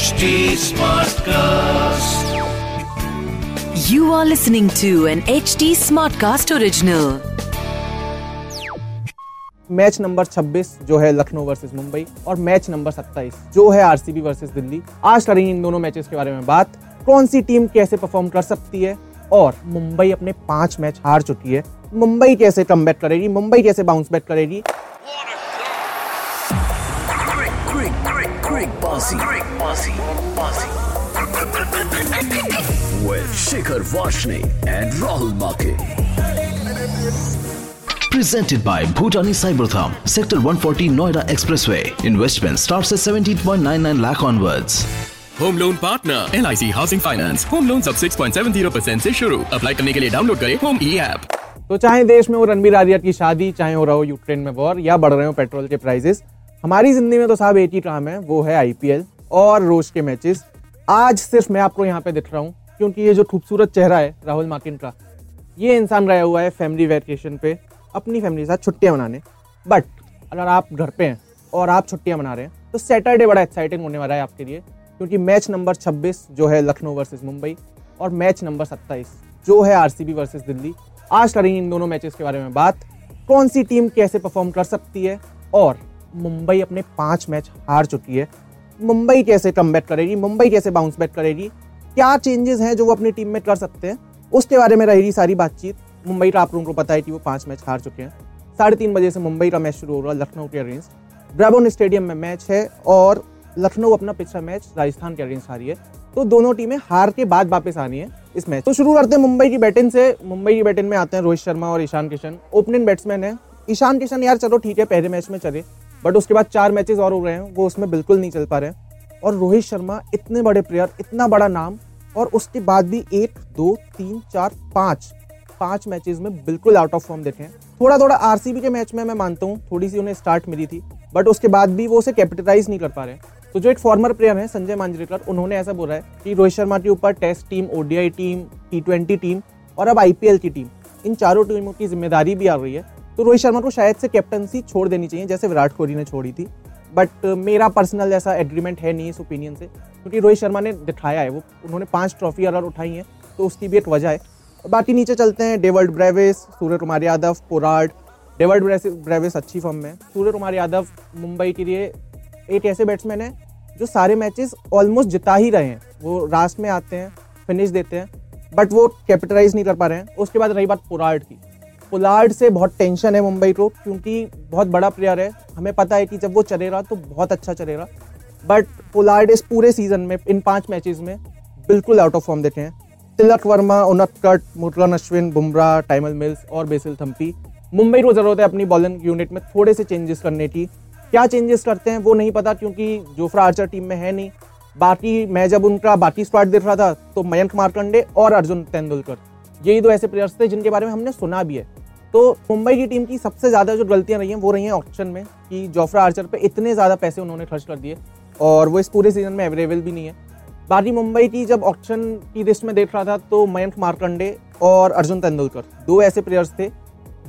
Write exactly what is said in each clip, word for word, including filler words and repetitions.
H D Smartcast. You are listening to an H D Smartcast original. Match number छब्बीस जो है Lucknow versus Mumbai और match number सत्ताईस जो है आरसीबी वर्सेस दिल्ली. आज करेंगे इन दोनों मैचेस के बारे में बात. कौन सी टीम कैसे परफॉर्म कर सकती है और मुंबई अपने पांच मैच हार चुकी है, मुंबई कैसे कमबैक करेगी, मुंबई कैसे बाउंस बैक करेगी. With Shikhar Varshney and Rahul Muke. Presented by Bhutani Cybertham, Sector one forty Noida Expressway. Investment starts at seventeen point nine nine lakh onwards. Home loan partner L I C housing finance. Home loan सब six point seven zero percent से शुरू. Apply करने के लिए download करें home ई app. तो चाहे देश में वो रणबीर आर्या की शादी, चाहे हो रहा हो यूक्रेन में वॉर, या बढ़ रहे हो पेट्रोल के प्राइसेस, हमारी जिंदगी में तो साहब एक ही काम है, वो है आईपीएल और रोज के मैचेस. आज सिर्फ मैं आपको यहाँ पे दिख रहा हूँ क्योंकि ये जो खूबसूरत चेहरा है राहुल माकिन का, ये इंसान गया हुआ है फैमिली वैकेशन पे अपनी फैमिली के साथ छुट्टियाँ मनाने. बट अगर आप घर पे हैं और आप छुट्टियाँ मना रहे हैं तो सैटरडे बड़ा एक्साइटिंग होने वाला है आपके लिए, क्योंकि मैच नंबर छब्बीस जो है लखनऊ वर्सेस मुंबई और मैच नंबर सत्ताईस जो है आरसीबी वर्सेस दिल्ली. आज करेंगे इन दोनों मैचेस के बारे में बात. कौन सी टीम कैसे परफॉर्म कर सकती है और मुंबई अपने पांच मैच हार चुकी है, मुंबई कैसे कमबैक करेगी, मुंबई कैसे बाउंस बैक करेगी, क्या चेंजेस हैं जो वो अपनी टीम में कर सकते हैं, उसके बारे में रहेगी सारी बातचीत. मुंबई का आप लोगों को पता है कि वो पांच मैच हार चुके हैं. साढ़े तीन बजे से मुंबई का मैच शुरू हो रहा है लखनऊ के अगेंस्ट. ब्राबोन स्टेडियम में मैच है और लखनऊ अपना पिछला मैच राजस्थान के अगेंस्ट हारी है, तो दोनों टीमें हार के बाद वापस आनी है इस मैच. तो शुरू करते हैं मुंबई की बैटिंग से. मुंबई की बैटिंग में आते हैं रोहित शर्मा और ईशान किशन. ओपनिंग बैट्समैन है ईशान किशन. यार चलो ठीक है पहले मैच में चले, बट उसके बाद चार मैचेस और हो रहे हैं वो उसमें बिल्कुल नहीं चल पा रहे हैं. और रोहित शर्मा इतने बड़े प्लेयर, इतना बड़ा नाम, और उसके बाद भी एक दो तीन चार पाँच पाँच मैचेस में बिल्कुल आउट ऑफ फॉर्म देखें. थोड़ा थोड़ा आरसीबी के मैच में मैं मानता हूँ थोड़ी सी उन्हें स्टार्ट मिली थी, बट उसके बाद भी वो उसे कैपिटलाइज नहीं कर पा रहे. तो जो एक फॉर्मर प्लेयर है संजय मांजरेकर, उन्होंने ऐसा बोला है कि रोहित शर्मा के ऊपर test team, ODI team, T twenty team और अब आईपीएल की टीम, इन चारों टीमों की जिम्मेदारी भी आ रही है. तो रोहित शर्मा को शायद से कैप्टनसी छोड़ देनी चाहिए जैसे विराट कोहली ने छोड़ी थी. बट मेरा पर्सनल ऐसा एग्रीमेंट है नहीं इस ओपिनियन से, क्योंकि रोहित शर्मा ने दिखाया है वो, उन्होंने पांच ट्रॉफी अगर उठाई हैं तो उसकी भी एक वजह है. बाकी नीचे चलते हैं Dewald Brevis, Surya Kumar Yadav, Pollard. Dewald Brevis अच्छी फॉर्म में. सूर्य कुमार यादव मुंबई के लिए एक ऐसे बैट्समैन है जो सारे मैचेस ऑलमोस्ट जिता ही रहे हैं, वो लास्ट में आते हैं फिनिश देते हैं, बट वो कैपिटलाइज नहीं कर पा रहे हैं. उसके बाद रही बात पोलार्ड की. पोलार्ड से बहुत टेंशन है मुंबई को, क्योंकि बहुत बड़ा प्लेयर है, हमें पता है कि जब वो चलेगा तो बहुत अच्छा चलेगा, बट पोलार्ड इस पूरे सीजन में इन पाँच मैचेस में बिल्कुल आउट ऑफ फॉर्म देखे हैं. तिलक वर्मा, उनदकट, मुरुगन अश्विन, बुमराह, टाइमल मिल्स और बेसिल थम्पी. मुंबई को ज़रूरत है अपनी बॉलिंग यूनिट में थोड़े से चेंजेस करने की. क्या चेंजेस करते हैं वो नहीं पता, क्योंकि जोफ्रा आर्चर टीम में है नहीं. बाकी मैं जब उनका बाकी स्क्वाड देख रहा था तो मयंक मार्कंडे और अर्जुन तेंदुलकर, यही दो ऐसे प्लेयर्स थे जिनके बारे में हमने सुना भी है. तो मुंबई की टीम की सबसे ज़्यादा जो गलतियाँ रही हैं वो रही हैं ऑक्शन में, कि जोफ्रा आर्चर पे इतने ज़्यादा पैसे उन्होंने खर्च कर दिए और वो इस पूरे सीज़न में अवेलेबल भी नहीं है. बाकी मुंबई की जब ऑक्शन की लिस्ट में देख रहा था तो मयंक मार्कंडे और अर्जुन तेंदुलकर दो ऐसे प्लेयर्स थे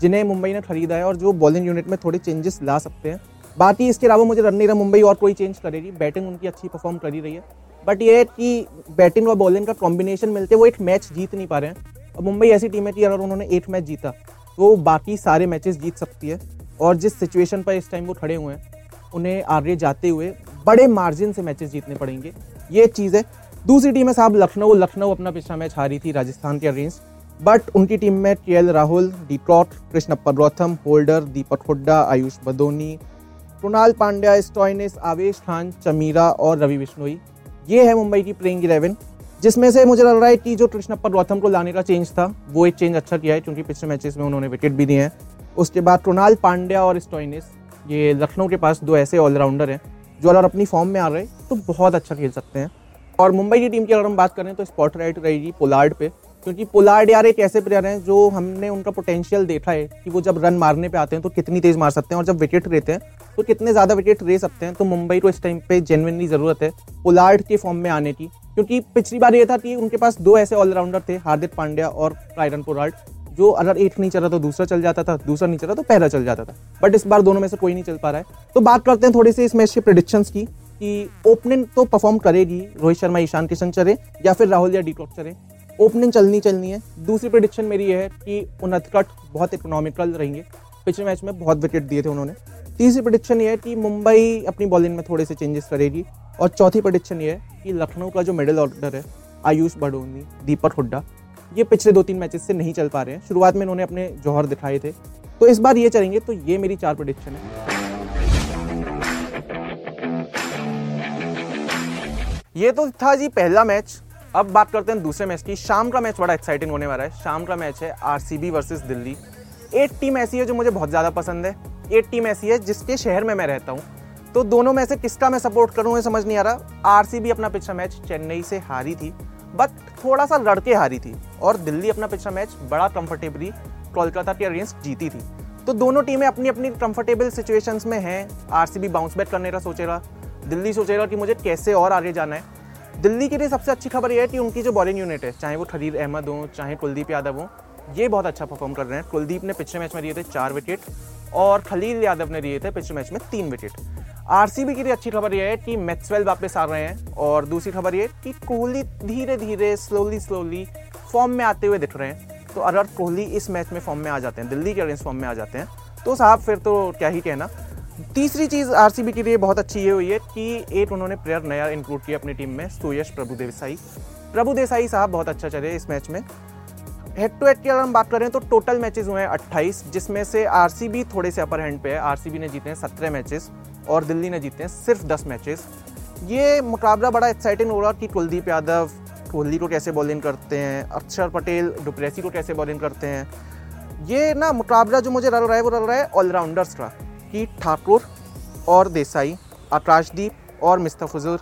जिन्हें मुंबई ने खरीदा है और जो बॉलिंग यूनिट में थोड़े चेंजेस ला सकते हैं. बाकी इसके अलावा मुझे रन नहीं रहा मुंबई और कोई चेंज करेगी. बैटिंग उनकी अच्छी परफॉर्म कर ही रही है, बट ये है कि बैटिंग और बॉलिंग का कॉम्बिनेशन मिलते वो एक मैच जीत नहीं पा रहे हैं. और मुंबई ऐसी टीम है कि अगर उन्होंने एक मैच जीता तो बाकी सारे मैचेस जीत सकती है. और जिस सिचुएशन पर इस टाइम वो खड़े हुए हैं उन्हें आगे जाते हुए बड़े मार्जिन से मैचेस जीतने पड़ेंगे, ये चीज़ है. दूसरी टीम है साहब लखनऊ. लखनऊ अपना पिछला मैच हारी थी राजस्थान के अगेंस्ट, बट उनकी टीम में K L Rahul, de Kock, Krishnappa Gautam, Holder, Deepak Hooda, Ayush Badoni, Krunal Pandya, Stoinis, Avesh Khan, Chameera और रवि बिश्नोई, ये है मुंबई की प्लेइंग इलेवन. जिसमें से मुझे लग रहा है कि जो कृष्णप्पा गौतम को लाने का चेंज था वो एक चेंज अच्छा किया है, क्योंकि पिछले मैचेस में उन्होंने विकेट भी दिए हैं. उसके बाद कृणाल पांड्या और स्टॉइनिस, ये लखनऊ के पास दो ऐसे ऑलराउंडर हैं जो अगर अपनी फॉर्म में आ रहे तो बहुत अच्छा खेल सकते हैं. और मुंबई की टीम की अगर हम बात करें तो स्पॉटलाइट रहेगी पोलार्ड पे, क्योंकि पोलार्ड यार एक ऐसे प्लेयर हैं जो हमने उनका पोटेंशियल देखा है कि वो जब रन मारने पे आते हैं तो कितनी तेज़ मार सकते हैं और जब विकेट लेते हैं तो कितने ज़्यादा विकेट ले सकते हैं. तो मुंबई को इस टाइम पे जेन्युइनली ज़रूरत है पोलार्ड के फॉर्म में आने की, क्योंकि पिछली बार ये था कि उनके पास दो ऐसे ऑलराउंडर थे हार्दिक पांड्या और कायरन पोलार्ड, जो अगर एक नहीं चल रहा तो दूसरा चल जाता था, दूसरा नहीं चल रहा तो पहला चल जाता था, बट इस बार दोनों में से कोई नहीं चल पा रहा है. तो बात करते हैं थोड़ी सी इस मैच के प्रेडिक्शंस की. कि ओपनिंग तो परफॉर्म करेगी, रोहित शर्मा ईशान किशन चले या फिर राहुल या डीकॉक चले, ओपनिंग चलनी चलनी है। दूसरी प्रेडिक्शन मेरी ये है कि उनदकट बहुत इकोनॉमिकल रहेंगे, पिछले मैच में बहुत विकेट दिए थे उन्होंने। तीसरी प्रेडिक्शन ये है कि मुंबई अपनी बॉलिंग में थोड़े से चेंजेस करेगी। और चौथी प्रेडिक्शन ये है कि लखनऊ का जो मिडिल ऑर्डर है, आयुष बडोनी, दीपक हुड्डा, ये पिछले दो तीन मैचेस से नहीं चल पा रहे हैं। शुरुआत में इन्होंने अपने जौहर दिखाए थे, तो इस बार ये चलेंगे। तो ये मेरी चार प्रेडिक्शन है। ये तो था जी पहला मैच। अब बात करते हैं दूसरे मैच की। शाम का मैच बड़ा एक्साइटिंग होने वाला है। शाम का मैच है आरसीबी वर्सेस दिल्ली। एक टीम ऐसी है जो मुझे बहुत ज़्यादा पसंद है, एक टीम ऐसी है जिसके शहर में मैं रहता हूँ। तो दोनों में से किसका मैं सपोर्ट करूँ ये समझ नहीं आ रहा। आरसीबी अपना पिछला मैच चेन्नई से हारी थी, बट थोड़ा सा लड़ के हारी थी, और दिल्ली अपना पिछला मैच बड़ा कंफर्टेबली कोलकाता के अगेंस्ट जीती थी। तो दोनों टीमें अपनी अपनी कंफर्टेबल सिचुएशंस में हैं। आरसीबी बाउंस बैक करने का सोचेगा, दिल्ली सोचेगा कि मुझे कैसे और आगे जाना है। दिल्ली के लिए सबसे अच्छी खबर यह है कि उनकी जो बॉलिंग यूनिट है, चाहे वो खलील अहमद हो चाहे कुलदीप यादव हो, ये बहुत अच्छा परफॉर्म कर रहे हैं। कुलदीप ने पिछले मैच में लिए थे चार विकेट और खलील यादव ने लिए थे पिछले मैच में तीन विकेट। आरसीबी के लिए अच्छी खबर यह है कि मैक्सवेल वापस आ रहे हैं, और दूसरी खबर यह कि कोहली धीरे धीरे स्लोली स्लोली फॉर्म में आते हुए दिख रहे हैं। तो अगर कोहली इस मैच में फॉर्म में आ जाते हैं, दिल्ली के अगेंस्ट फॉर्म में आ जाते हैं, तो साहब फिर तो क्या ही कहना। तीसरी चीज़ आरसीबी के लिए बहुत अच्छी ये हुई है कि एक उन्होंने प्लेयर नया इंक्लूड किया अपनी टीम में, सुयश प्रभुदेसाई। प्रभुदेसाई साहब बहुत अच्छा चले इस मैच में। हेड टू हेड की अगर हम बात करें तो टोटल मैचेस हुए हैं अट्ठाईस, जिसमें से आरसीबी थोड़े से अपर हैंड पे है। आरसीबी ने जीते हैं सत्रह मैचेस और दिल्ली ने जीते हैं सिर्फ दस मैचेस। ये मुकाबला बड़ा एक्साइटिंग हो रहा है कि कुलदीप यादव कोहली को कैसे बॉलिंग करते हैं, अक्षर पटेल डुप्रेसी को कैसे बॉलिंग करते हैं। ये ना मुकाबला जो मुझे लग रहा है वो लग रहा है ऑलराउंडर्स का, कि ठाकुर और देसाई, आकाशदीप और मुस्तफिजुर।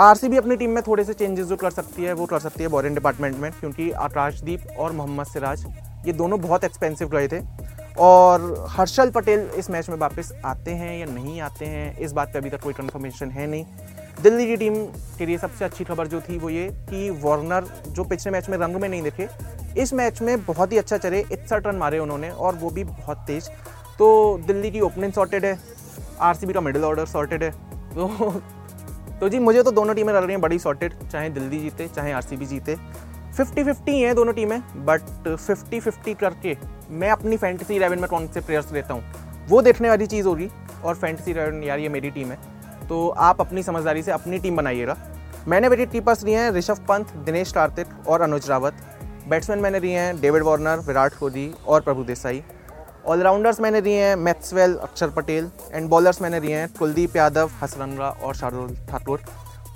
आरसीबी अपनी टीम में थोड़े से चेंजेस जो कर सकती है वो कर सकती है बॉलिंग डिपार्टमेंट में, क्योंकि आकाशदीप और मोहम्मद सिराज ये दोनों बहुत एक्सपेंसिव गए थे। और हर्षल पटेल इस मैच में वापस आते हैं या नहीं आते हैं, इस बात पे अभी तक कोई कंफर्मेशन है नहीं। दिल्ली की टीम के लिए सबसे अच्छी खबर जो थी वो ये कि वार्नर, जो पिछले मैच में रंग में नहीं दिखे, इस मैच में बहुत ही अच्छा चले। इकसठ रन मारे उन्होंने, और वो भी बहुत तेज। तो दिल्ली की ओपनिंग सॉर्टेड है, आरसीबी का मिडिल ऑर्डर सॉर्टेड है। तो तो जी मुझे तो दोनों टीमें लग रही हैं बड़ी सॉर्टेड, चाहे दिल्ली जीते चाहे आरसीबी जीते। फिफ्टी फिफ्टी हैं दोनों टीमें, बट फिफ्टी फिफ्टी करके मैं अपनी फैंटेसी इलेवन में कौन से प्लेयर्स लेता हूँ वो देखने वाली चीज़ होगी। और फैंटेसी इलेवन यार ये मेरी टीम है, तो आप अपनी समझदारी से अपनी टीम बनाइएगा। मैंने विकेट कीपर्स लिए हैं ऋषभ पंत, दिनेश कार्तिक और अनुज रावत। बैट्समैन मैंने लिए हैं डेविड वार्नर, विराट कोहली और प्रभुदेसाई। ऑलराउंडर्स मैंने दिए हैं मैक्सवेल, अक्षर पटेल, एंड बॉलर्स मैंने दिए हैं कुलदीप यादव, हसरंगा और शार्दुल ठाकुर।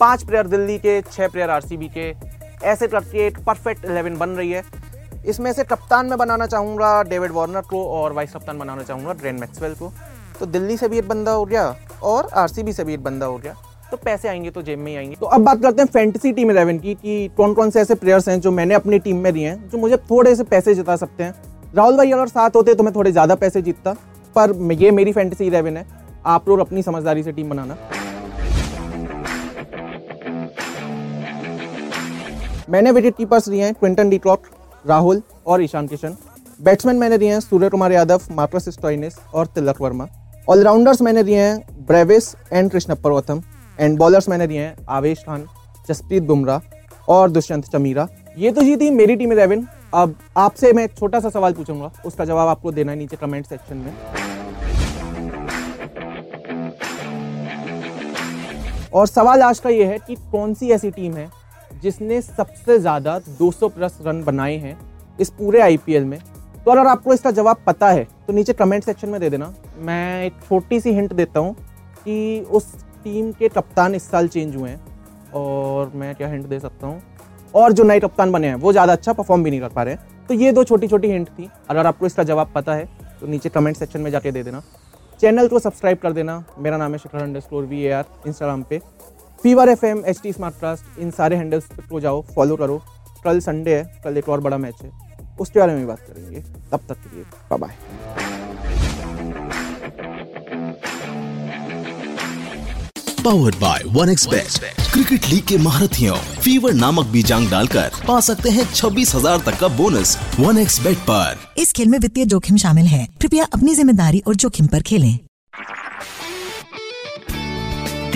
पांच प्लेयर दिल्ली के, छह प्लेयर आरसीबी के, ऐसे करके एक परफेक्ट इलेवन बन रही है। इसमें से कप्तान मैं बनाना चाहूँगा डेविड वार्नर को, और वाइस कप्तान बनाना चाहूँगा ग्लेन मैक्सवेल को। तो दिल्ली से भी एक बंदा हो गया और आरसीबी से भी एक बंदा हो गया, तो पैसे आएंगे तो जेब में ही आएंगे। तो अब बात करते हैं फैंटेसी टीम इलेवन की, कि कौन कौन से ऐसे प्लेयर्स हैं जो मैंने अपनी टीम में लिए हैं जो मुझे थोड़े से पैसे जिता सकते हैं। राहुल भाई अगर साथ होते तो मैं थोड़े ज़्यादा पैसे जीतता, पर ये मेरी फैंटेसी इलेवन है। आप लोग अपनी समझदारी से टीम बनाना। मैंने विकेट कीपर्स लिए हैं क्विंटन डीकॉक, राहुल और ईशान किशन। बैट्समैन मैंने लिए हैं सूर्य कुमार यादव, मार्कस स्टॉइनिस और तिलक वर्मा। ऑलराउंडर्स मैंने लिए हैं Brevis and Krishnappa, and bowlers मैंने लिए हैं आवेश खान, जसप्रीत बुमराह और दुष्यंत चमीरा। ये तो जी थी मेरी टीम इलेवन। अब आपसे मैं छोटा सा सवाल पूछूंगा, उसका जवाब आपको देना है नीचे कमेंट सेक्शन में। और सवाल आज का ये है कि कौन सी ऐसी टीम है जिसने सबसे ज़्यादा दो सौ प्लस रन बनाए हैं इस पूरे आईपीएल में। तो अगर आपको इसका जवाब पता है तो नीचे कमेंट सेक्शन में दे देना। मैं एक छोटी सी हिंट देता हूँ कि उस टीम के कप्तान इस साल चेंज हुए हैं, और मैं क्या हिंट दे सकता हूँ, और जो नए कप्तान बने हैं वो ज़्यादा अच्छा परफॉर्म भी नहीं कर पा रहे हैं। तो ये दो छोटी छोटी हिंट थी। अगर आपको इसका जवाब पता है तो नीचे कमेंट सेक्शन में जाके दे देना। चैनल को सब्सक्राइब कर देना। मेरा नाम है Shikhar underscore V A R Instagram पे, fever F M, H T Smartcast, इन सारे हैंडल्स को जाओ, फॉलो करो। कल संडे है, कल एक और बड़ा मैच है, उसके बारे में भी बात करेंगे। तब तक के लिए bye bye. Powered by one X bet, cricket league के महारथियों, फीवर नामक बीजांग डालकर पा सकते हैं छब्बीस हज़ार तक का बोनस वन एक्स बेट पर। इस खेल में वित्तीय जोखिम शामिल है, कृपया अपनी जिम्मेदारी और जोखिम पर खेलें।